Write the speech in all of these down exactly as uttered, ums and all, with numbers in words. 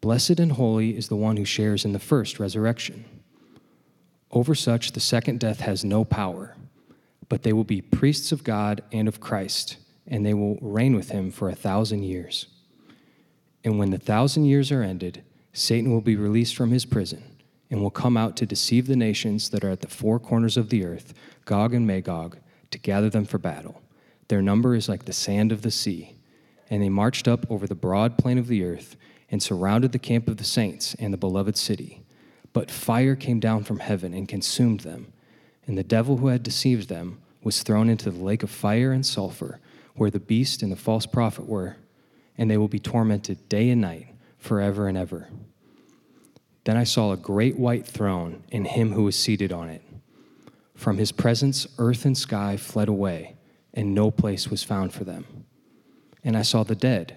Blessed and holy is the one who shares in the first resurrection. Over such, the second death has no power, but they will be priests of God and of Christ, and they will reign with him for a thousand years. And when the thousand years are ended, Satan will be released from his prison and will come out to deceive the nations that are at the four corners of the earth, Gog and Magog, to gather them for battle. Their number is like the sand of the sea. And they marched up over the broad plain of the earth and surrounded the camp of the saints and the beloved city. But fire came down from heaven and consumed them, and the devil who had deceived them was thrown into the lake of fire and sulfur, where the beast and the false prophet were, and they will be tormented day and night, forever and ever. Then I saw a great white throne and him who was seated on it. From his presence, earth and sky fled away, and no place was found for them. And I saw the dead,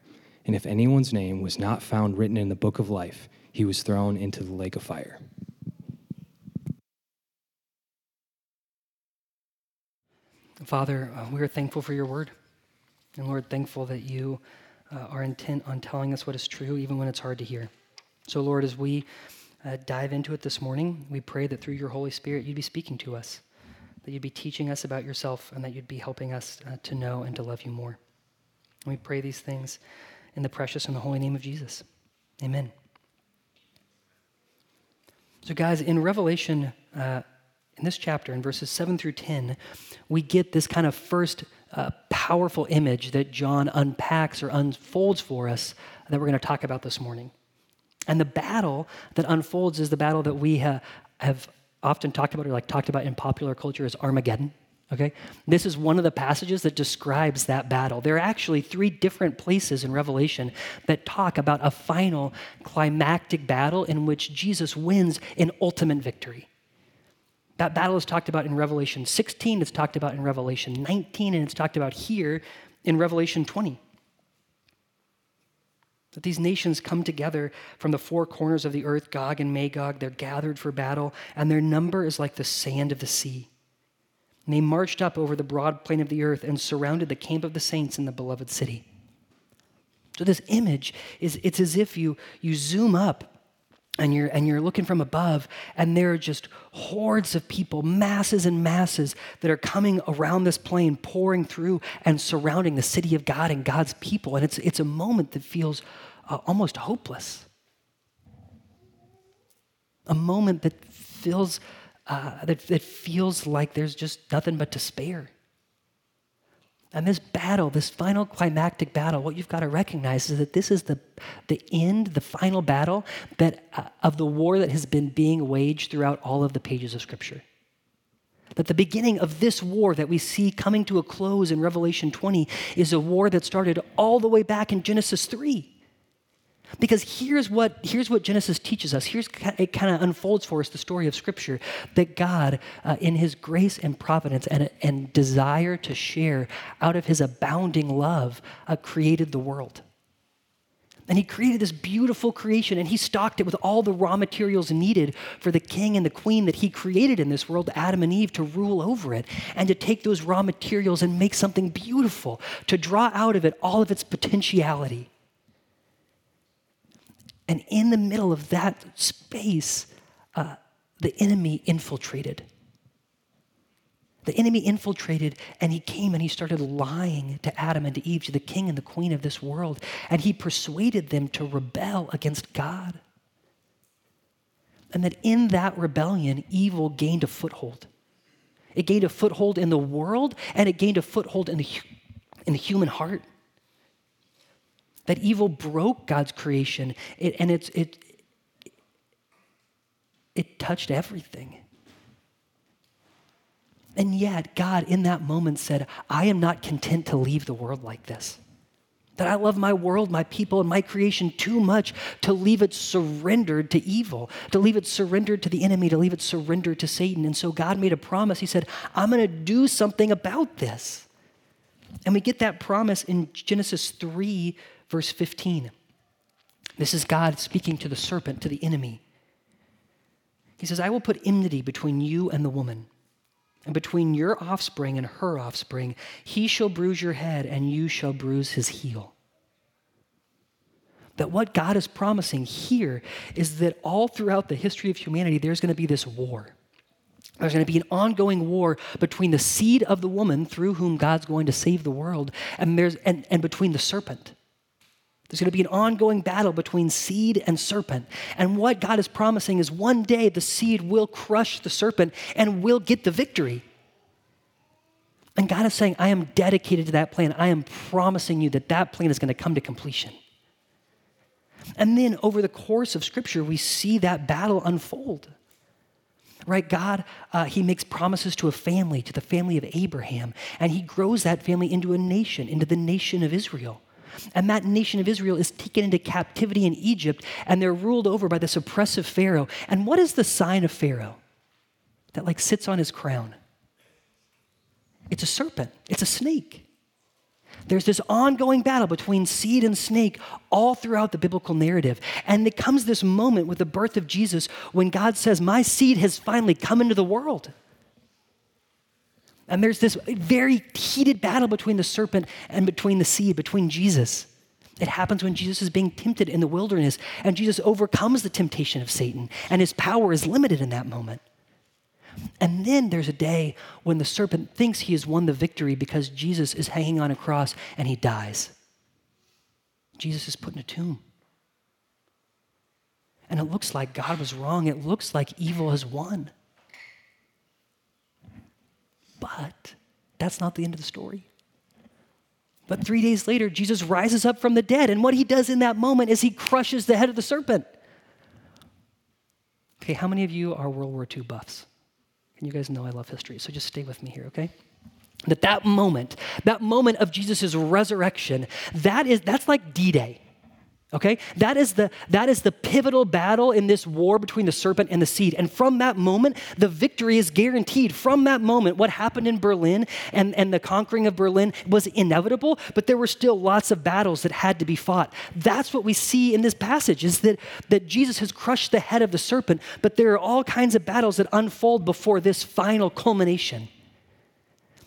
And if anyone's name was not found written in the book of life, he was thrown into the lake of fire. Father, uh, we are thankful for your word. And Lord, thankful that you uh, are intent on telling us what is true, even when it's hard to hear. So Lord, as we uh, dive into it this morning, we pray that through your Holy Spirit, you'd be speaking to us, that you'd be teaching us about yourself, and that you'd be helping us uh, to know and to love you more. And we pray these things in the precious and the holy name of Jesus. Amen. So guys, in Revelation, uh, in this chapter, in verses seven through ten, we get this kind of first uh, powerful image that John unpacks or unfolds for us that we're going to talk about this morning. And the battle that unfolds is the battle that we ha- have often talked about or like talked about in popular culture as Armageddon. Okay, this is one of the passages that describes that battle. There are actually three different places in Revelation that talk about a final climactic battle in which Jesus wins an ultimate victory. That battle is talked about in Revelation sixteen, it's talked about in Revelation nineteen, and it's talked about here in Revelation twenty. That these nations come together from the four corners of the earth, Gog and Magog, they're gathered for battle, and their number is like the sand of the sea. And they marched up over the broad plain of the earth and surrounded the camp of the saints in the beloved city. So this image is, it's as if you you zoom up and you're and you're looking from above, and there are just hordes of people, masses and masses that are coming around this plain, pouring through and surrounding the city of God and God's people. And it's it's a moment that feels uh, almost hopeless. A moment that feels Uh, that, that feels like there's just nothing but despair. And this battle, this final climactic battle, what you've got to recognize is that this is the, the end, the final battle that uh, of the war that has been being waged throughout all of the pages of Scripture. That the beginning of this war that we see coming to a close in Revelation twenty is a war that started all the way back in Genesis three. Because here's what here's what Genesis teaches us. Here's it kind of unfolds for us the story of Scripture, that God, uh, in his grace and providence and, and desire to share out of his abounding love, uh, created the world. And he created this beautiful creation, and he stocked it with all the raw materials needed for the king and the queen that he created in this world, Adam and Eve, to rule over it and to take those raw materials and make something beautiful, to draw out of it all of its potentiality. And in the middle of that space, uh, the enemy infiltrated. The enemy infiltrated, and he came and he started lying to Adam and to Eve, to the king and the queen of this world, and he persuaded them to rebel against God. And that in that rebellion, evil gained a foothold. It gained a foothold in the world, and it gained a foothold in the, in the human heart. That evil broke God's creation, it, and it's, it, it, it touched everything. And yet, God in that moment said, I am not content to leave the world like this. That I love my world, my people, and my creation too much to leave it surrendered to evil, to leave it surrendered to the enemy, to leave it surrendered to Satan. And so God made a promise. He said, I'm going to do something about this. And we get that promise in Genesis three, verse fifteen. This is God speaking to the serpent, to the enemy. He says, I will put enmity between you and the woman, and between your offspring and her offspring. He shall bruise your head, and you shall bruise his heel. That what God is promising here is that all throughout the history of humanity, there's going to be this war. There's going to be an ongoing war between the seed of the woman, through whom God's going to save the world, and there's and, and between the serpent. There's going to be an ongoing battle between seed and serpent. And what God is promising is one day the seed will crush the serpent and will get the victory. And God is saying, I am dedicated to that plan. I am promising you that that plan is going to come to completion. And then over the course of Scripture, we see that battle unfold. Right, God, uh, he makes promises to a family, to the family of Abraham, and he grows that family into a nation, into the nation of Israel. And that nation of Israel is taken into captivity in Egypt, and they're ruled over by this oppressive Pharaoh. And what is the sign of Pharaoh that like sits on his crown? It's a serpent. It's a snake. There's this ongoing battle between seed and snake all throughout the biblical narrative. And there comes this moment with the birth of Jesus when God says, my seed has finally come into the world. And there's this very heated battle between the serpent and between the seed, between Jesus. It happens when Jesus is being tempted in the wilderness, and Jesus overcomes the temptation of Satan, and his power is limited in that moment. And then there's a day when the serpent thinks he has won the victory because Jesus is hanging on a cross and he dies. Jesus is put in a tomb. And it looks like God was wrong. It looks like evil has won. But that's not the end of the story. But three days later, Jesus rises up from the dead, and what he does in that moment is he crushes the head of the serpent. Okay, how many of you are World War Two buffs? And you guys know I love history, so just stay with me here, okay? That that moment, that moment of Jesus' resurrection, that is, that's like D-Day, okay? That is the that is the pivotal battle in this war between the serpent and the seed. And from that moment, the victory is guaranteed. From that moment, what happened in Berlin and, and the conquering of Berlin was inevitable, but there were still lots of battles that had to be fought. That's what we see in this passage, is that, that Jesus has crushed the head of the serpent, but there are all kinds of battles that unfold before this final culmination.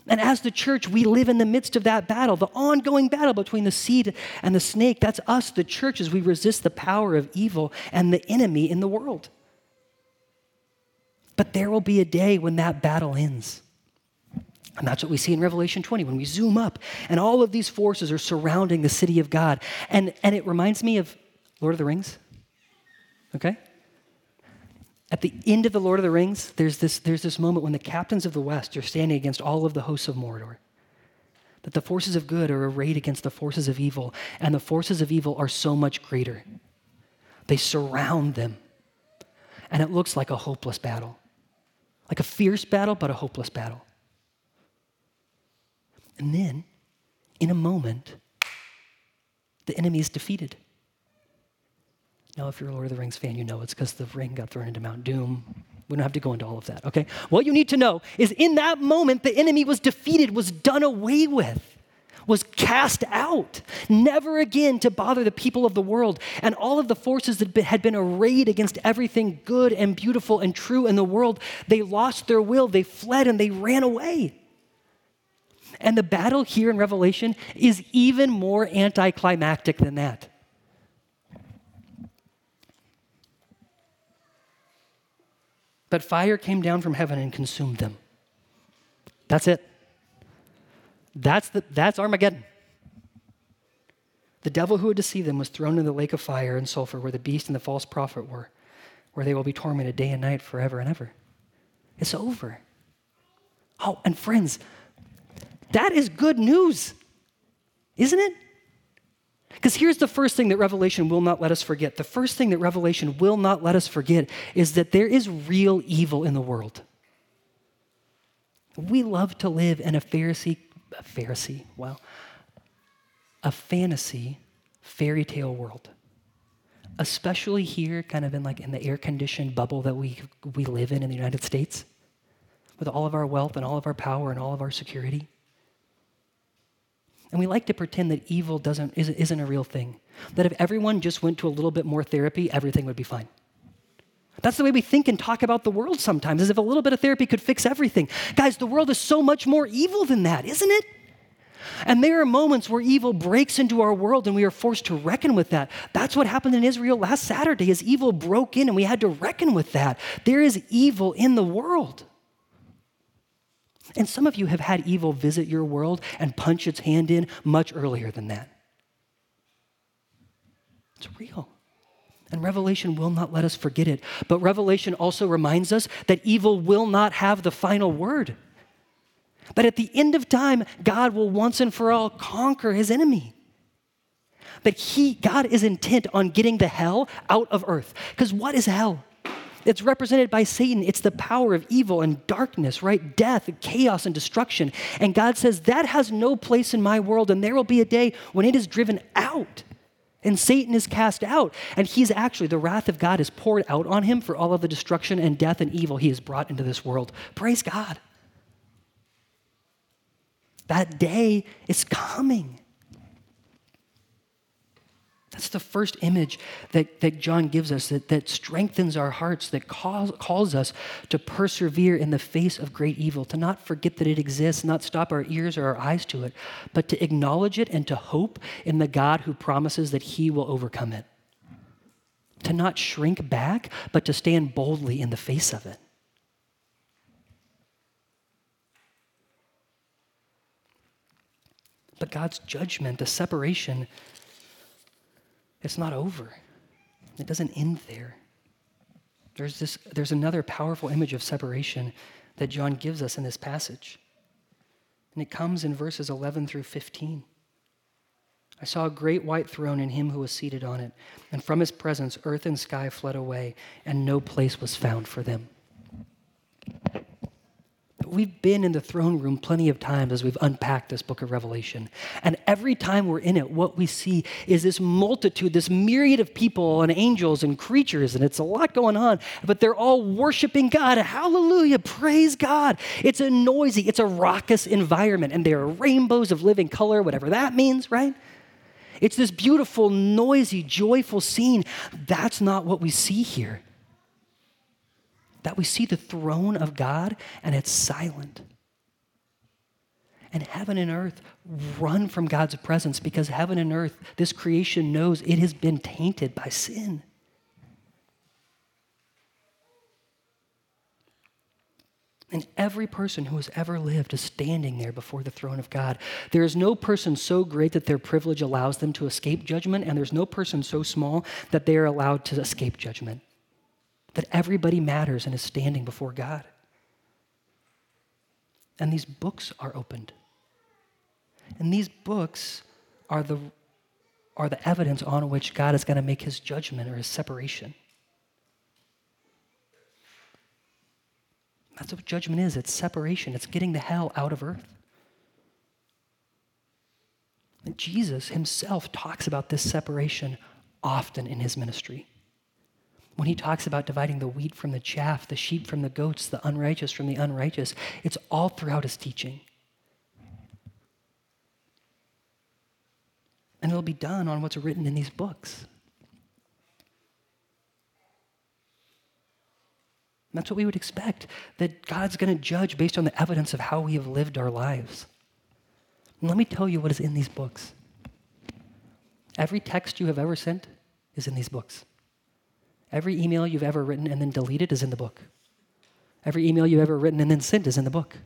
And as the church, we live in the midst of that battle, the ongoing battle between the seed and the snake. That's us, the church, as we resist the power of evil and the enemy in the world. But there will be a day when that battle ends. And that's what we see in Revelation twenty, when we zoom up, and all of these forces are surrounding the city of God. And, and it reminds me of Lord of the Rings, okay? At the end of the Lord of the Rings, there's this, there's this moment when the captains of the West are standing against all of the hosts of Mordor, that the forces of good are arrayed against the forces of evil, and the forces of evil are so much greater. They surround them, and it looks like a hopeless battle, like a fierce battle, but a hopeless battle. And then, in a moment, the enemy is defeated. Now, if you're a Lord of the Rings fan, you know it's because the ring got thrown into Mount Doom. We don't have to go into all of that, okay? What you need to know is in that moment, the enemy was defeated, was done away with. was cast out, never again to bother the people of the world. And all of the forces that had been arrayed against everything good and beautiful and true in the world, they lost their will, they fled, and they ran away. And the battle here in Revelation is even more anticlimactic than that. But fire came down from heaven and consumed them. That's it. That's, the, that's Armageddon. The devil who had deceived them was thrown into the lake of fire and sulfur where the beast and the false prophet were, where they will be tormented day and night forever and ever. It's over. Oh, and friends, that is good news, isn't it? Because here's the first thing that Revelation will not let us forget. The first thing that Revelation will not let us forget is that there is real evil in the world. We love to live in a Pharisee A Pharisee, wow. A fantasy fairy tale world. Especially here, kind of in like in the air-conditioned bubble that we we live in in the United States, with all of our wealth and all of our power and all of our security. And we like to pretend that evil doesn't isn't, isn't a real thing. That if everyone just went to a little bit more therapy, everything would be fine. That's the way we think and talk about the world sometimes, as if a little bit of therapy could fix everything. Guys, the world is so much more evil than that, isn't it? And there are moments where evil breaks into our world and we are forced to reckon with that. That's what happened in Israel last Saturday, as evil broke in and we had to reckon with that. There is evil in the world. And some of you have had evil visit your world and punch its hand in much earlier than that. It's real. And Revelation will not let us forget it. But Revelation also reminds us that evil will not have the final word. That at the end of time, God will once and for all conquer his enemy. That he, God is intent on getting the hell out of earth. Because what is hell? It's represented by Satan. It's the power of evil and darkness, right? Death, and chaos, and destruction. And God says, that has no place in my world, and there will be a day when it is driven out. And Satan is cast out, and he's actually, the wrath of God is poured out on him for all of the destruction and death and evil he has brought into this world. Praise God. That day is coming. That's the first image that, that John gives us, that, that strengthens our hearts, that calls, calls us to persevere in the face of great evil, to not forget that it exists, not stop our ears or our eyes to it, but to acknowledge it and to hope in the God who promises that he will overcome it. To not shrink back, but to stand boldly in the face of it. But God's judgment, the separation, it's not over. It doesn't end there. There's this. There's another powerful image of separation that John gives us in this passage. And it comes in verses eleven through fifteen. I saw a great white throne and him who was seated on it. And from his presence, earth and sky fled away, and no place was found for them. We've been in the throne room plenty of times as we've unpacked this book of Revelation. And every time we're in it, what we see is this multitude, this myriad of people and angels and creatures, and it's a lot going on, but they're all worshiping God. Hallelujah, praise God. It's a noisy, it's a raucous environment, and there are rainbows of living color, whatever that means, right? It's this beautiful, noisy, joyful scene. That's not what we see here. That we see the throne of God and it's silent. And heaven and earth run from God's presence because heaven and earth, this creation knows it has been tainted by sin. And every person who has ever lived is standing there before the throne of God. There is no person so great that their privilege allows them to escape judgment, and there's no person so small that they are allowed to escape judgment. That everybody matters and is standing before God. And these books are opened. And these books are the, are the evidence on which God is going to make his judgment or his separation. That's what judgment is. It's separation. It's getting the hell out of earth. And Jesus himself talks about this separation often in his ministry. When he talks about dividing the wheat from the chaff, the sheep from the goats, the unrighteous from the unrighteous, it's all throughout his teaching. and it'll be done on what's written in these books. That's what we would expect, that God's going to judge based on the evidence of how we have lived our lives. And let me tell you what is in these books. Every text you have ever sent is in these books. Every email you've ever written and then deleted is in the book. Every email you've ever written and then sent is in the book.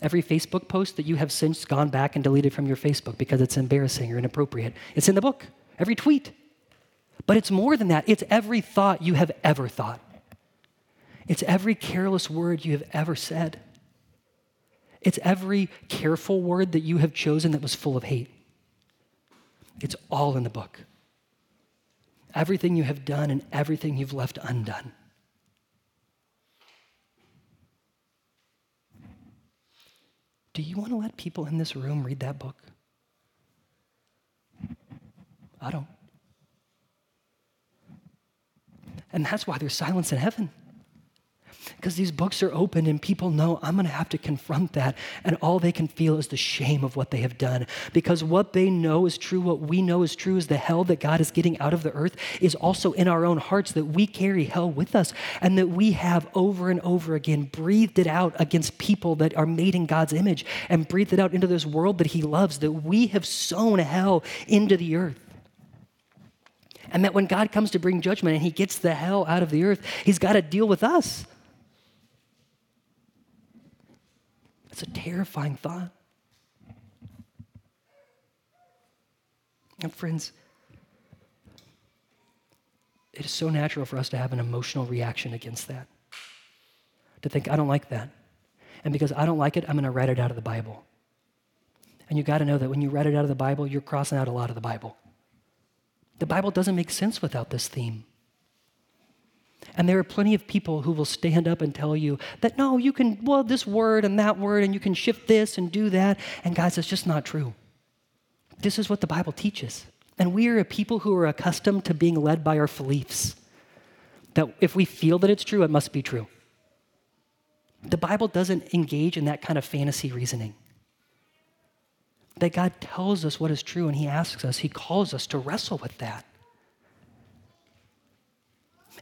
Every Facebook post that you have since gone back and deleted from your Facebook because it's embarrassing or inappropriate, it's in the book. Every tweet. But it's more than that. It's every thought you have ever thought. It's every careless word you have ever said. It's every careful word that you have chosen that was full of hate. It's all in the book. Everything you have done and everything you've left undone. Do you want to let people in this room read that book? I don't. And that's why there's silence in heaven. Because these books are open and people know I'm going to have to confront that, and all they can feel is the shame of what they have done, because what they know is true, what we know is true, is the hell that God is getting out of the earth is also in our own hearts, that we carry hell with us and that we have over and over again breathed it out against people that are made in God's image and breathed it out into this world that he loves, that we have sown hell into the earth. And that when God comes to bring judgment and he gets the hell out of the earth, he's got to deal with us. It's a terrifying thought. And friends, it is so natural for us to have an emotional reaction against that. To think, I don't like that. And because I don't like it, I'm going to write it out of the Bible. And you got to know that when you write it out of the Bible, you're crossing out a lot of the Bible. The Bible doesn't make sense without this theme. And there are plenty of people who will stand up and tell you that, no, you can, well, this word and that word, and you can shift this and do that. And guys, that's just not true. This is what the Bible teaches. And we are a people who are accustomed to being led by our beliefs, that if we feel that it's true, it must be true. The Bible doesn't engage in that kind of fantasy reasoning. That God tells us what is true, and he asks us, he calls us to wrestle with that.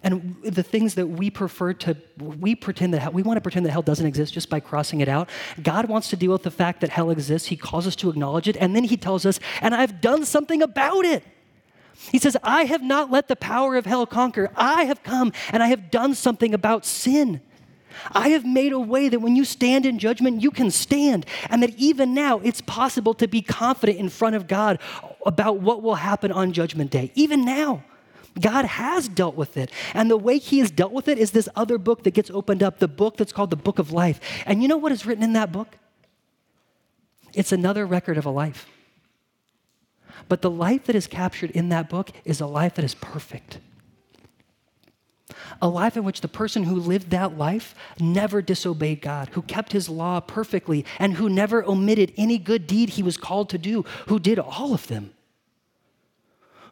And the things that we prefer to, we pretend that hell, we want to pretend that hell doesn't exist just by crossing it out. God wants to deal with the fact that hell exists. He calls us to acknowledge it. And then he tells us, and I've done something about it. He says, I have not let the power of hell conquer. I have come and I have done something about sin. I have made a way that when you stand in judgment, you can stand, and that even now it's possible to be confident in front of God about what will happen on Judgment Day. Even now, God has dealt with it, and the way he has dealt with it is this other book that gets opened up, the book that's called the Book of Life. And you know what is written in that book? It's another record of a life. But the life that is captured in that book is a life that is perfect. A life in which the person who lived that life never disobeyed God, who kept his law perfectly, and who never omitted any good deed he was called to do, who did all of them,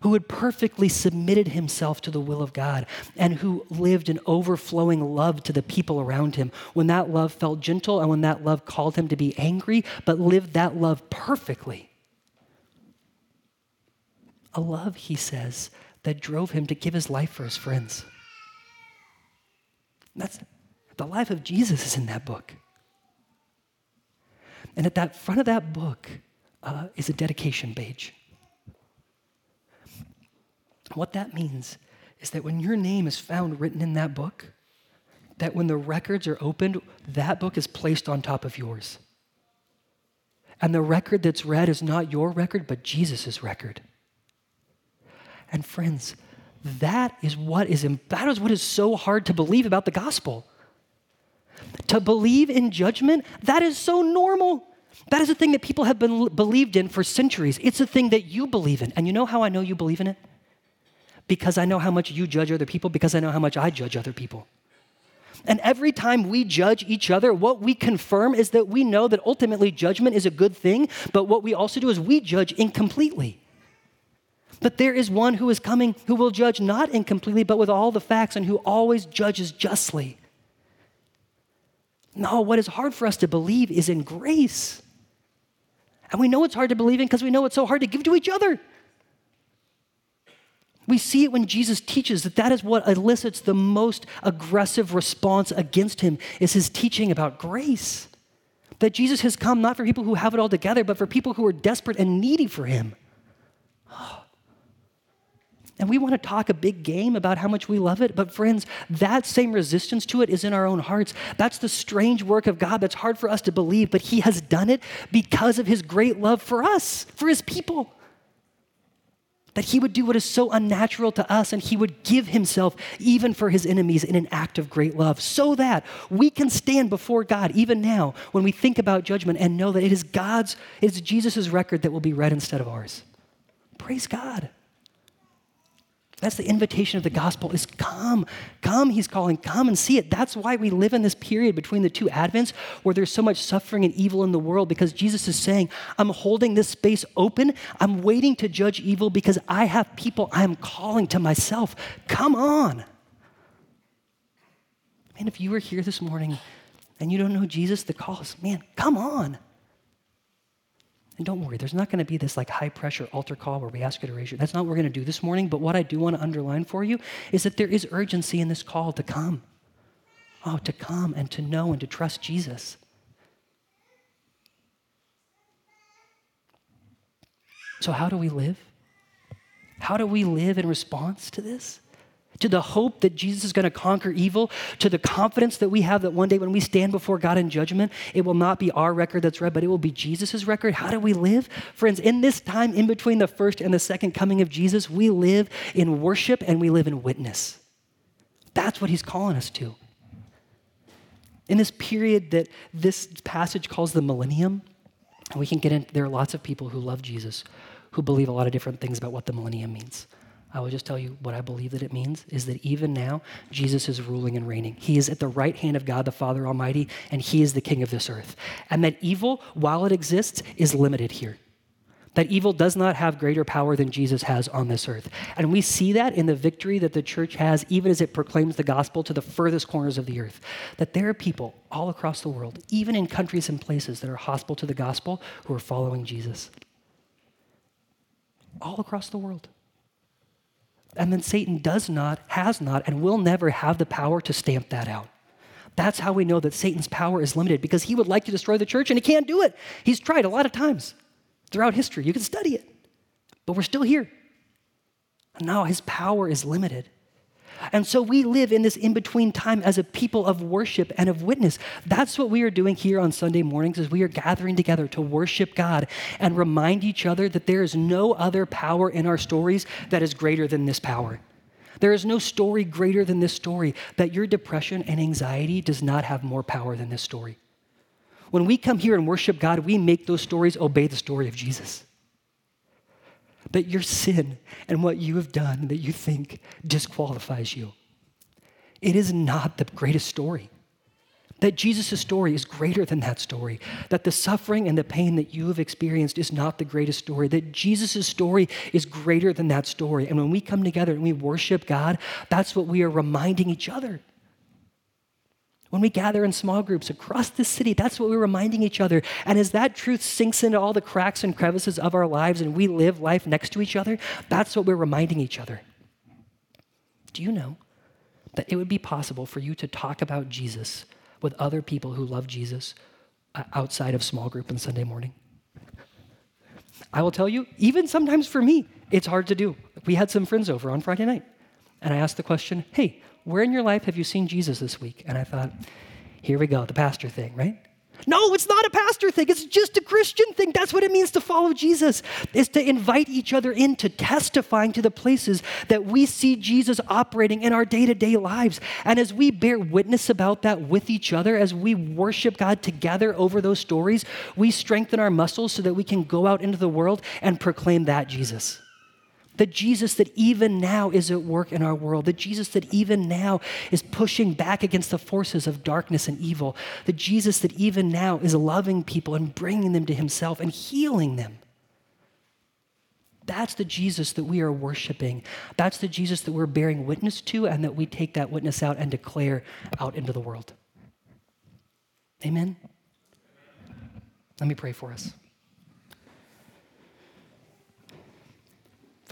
who had perfectly submitted himself to the will of God, and who lived in overflowing love to the people around him, when that love felt gentle and when that love called him to be angry, but lived that love perfectly. A love, he says, that drove him to give his life for his friends. That's the life of Jesus is in that book. And at that front of that book uh, is a dedication page. What that means is that when your name is found written in that book, that when the records are opened, that book is placed on top of yours. And the record that's read is not your record, but Jesus' record. And friends, that is what is, that is what is so hard to believe about the gospel. To believe in judgment, that is so normal. That is a thing that people have been believed in for centuries. It's a thing that you believe in. And you know how I know you believe in it? Because I know how much you judge other people, because I know how much I judge other people. And every time we judge each other, what we confirm is that we know that ultimately judgment is a good thing, but what we also do is we judge incompletely. But there is one who is coming who will judge not incompletely, but with all the facts, and who always judges justly. No, what is hard for us to believe is in grace. And we know it's hard to believe in because we know it's so hard to give to each other. We see it when Jesus teaches that that is what elicits the most aggressive response against him, is his teaching about grace. That Jesus has come not for people who have it all together, but for people who are desperate and needy for him. And we want to talk a big game about how much we love it, but friends, that same resistance to it is in our own hearts. That's the strange work of God that's hard for us to believe, but he has done it because of his great love for us, for his people. That he would do what is so unnatural to us, and he would give himself even for his enemies in an act of great love, so that we can stand before God even now when we think about judgment and know that it is God's, it's Jesus' record that will be read instead of ours. Praise God. That's the invitation of the gospel, is come, come, he's calling, come and see it. That's why we live in this period between the two Advents where there's so much suffering and evil in the world, because Jesus is saying, I'm holding this space open. I'm waiting to judge evil because I have people I'm calling to myself. Come on. Man, if you were here this morning and you don't know Jesus, the call is, man, come on. And don't worry, there's not going to be this like high-pressure altar call where we ask you to raise your... That's not what we're going to do this morning, but what I do want to underline for you is that there is urgency in this call to come. Oh, to come and to know and to trust Jesus. So how do we live? How do we live in response to this? To the hope that Jesus is going to conquer evil, to the confidence that we have that one day when we stand before God in judgment, it will not be our record that's read, but it will be Jesus' record. How do we live? Friends, in this time in between the first and the second coming of Jesus, we live in worship and we live in witness. That's what he's calling us to. In this period that this passage calls the millennium, and we can get into, there are lots of people who love Jesus who believe a lot of different things about what the millennium means. I will just tell you what I believe that it means is that even now, Jesus is ruling and reigning. He is at the right hand of God, the Father Almighty, and he is the king of this earth. And that evil, while it exists, is limited here. That evil does not have greater power than Jesus has on this earth. And we see that in the victory that the church has, even as it proclaims the gospel to the furthest corners of the earth. That there are people all across the world, even in countries and places that are hostile to the gospel, who are following Jesus. All across the world. And then Satan does not, has not, and will never have the power to stamp that out. That's how we know that Satan's power is limited, because he would like to destroy the church and he can't do it. He's tried a lot of times throughout history. You can study it, but we're still here. And now his power is limited. And so we live in this in-between time as a people of worship and of witness. That's what we are doing here on Sunday mornings, is we are gathering together to worship God and remind each other that there is no other power in our stories that is greater than this power. There is no story greater than this story, that your depression and anxiety does not have more power than this story. When we come here and worship God, we make those stories obey the story of Jesus. That your sin and what you have done that you think disqualifies you. It is not the greatest story. That Jesus' story is greater than that story. That the suffering and the pain that you have experienced is not the greatest story. That Jesus' story is greater than that story. And when we come together and we worship God, that's what we are reminding each other. When we gather in small groups across the city, that's what we're reminding each other. And as that truth sinks into all the cracks and crevices of our lives and we live life next to each other, that's what we're reminding each other. Do you know that it would be possible for you to talk about Jesus with other people who love Jesus outside of small group on Sunday morning? I will tell you, even sometimes for me, it's hard to do. We had some friends over on Friday night, and I asked the question, hey, where in your life have you seen Jesus this week? And I thought, here we go, the pastor thing, right? No, it's not a pastor thing. It's just a Christian thing. That's what it means to follow Jesus, is to invite each other into testifying to the places that we see Jesus operating in our day-to-day lives. And as we bear witness about that with each other, as we worship God together over those stories, we strengthen our muscles so that we can go out into the world and proclaim that Jesus. The Jesus that even now is at work in our world. The Jesus that even now is pushing back against the forces of darkness and evil. The Jesus that even now is loving people and bringing them to himself and healing them. That's the Jesus that we are worshiping. That's the Jesus that we're bearing witness to, and that we take that witness out and declare out into the world. Amen? Let me pray for us.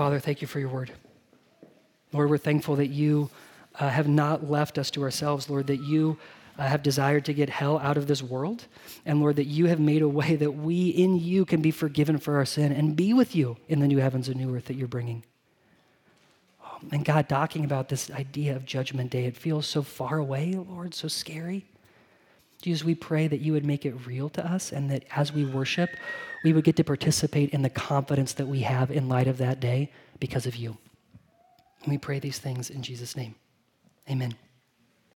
Father, thank you for your word. Lord, we're thankful that you uh, have not left us to ourselves, Lord, that you uh, have desired to get hell out of this world. And Lord, that you have made a way that we in you can be forgiven for our sin and be with you in the new heavens and new earth that you're bringing. Oh, and God, talking about this idea of Judgment Day, it feels so far away, Lord, so scary. Jesus, we pray that you would make it real to us and that as we worship, we would get to participate in the confidence that we have in light of that day because of you. And we pray these things in Jesus' name. Amen.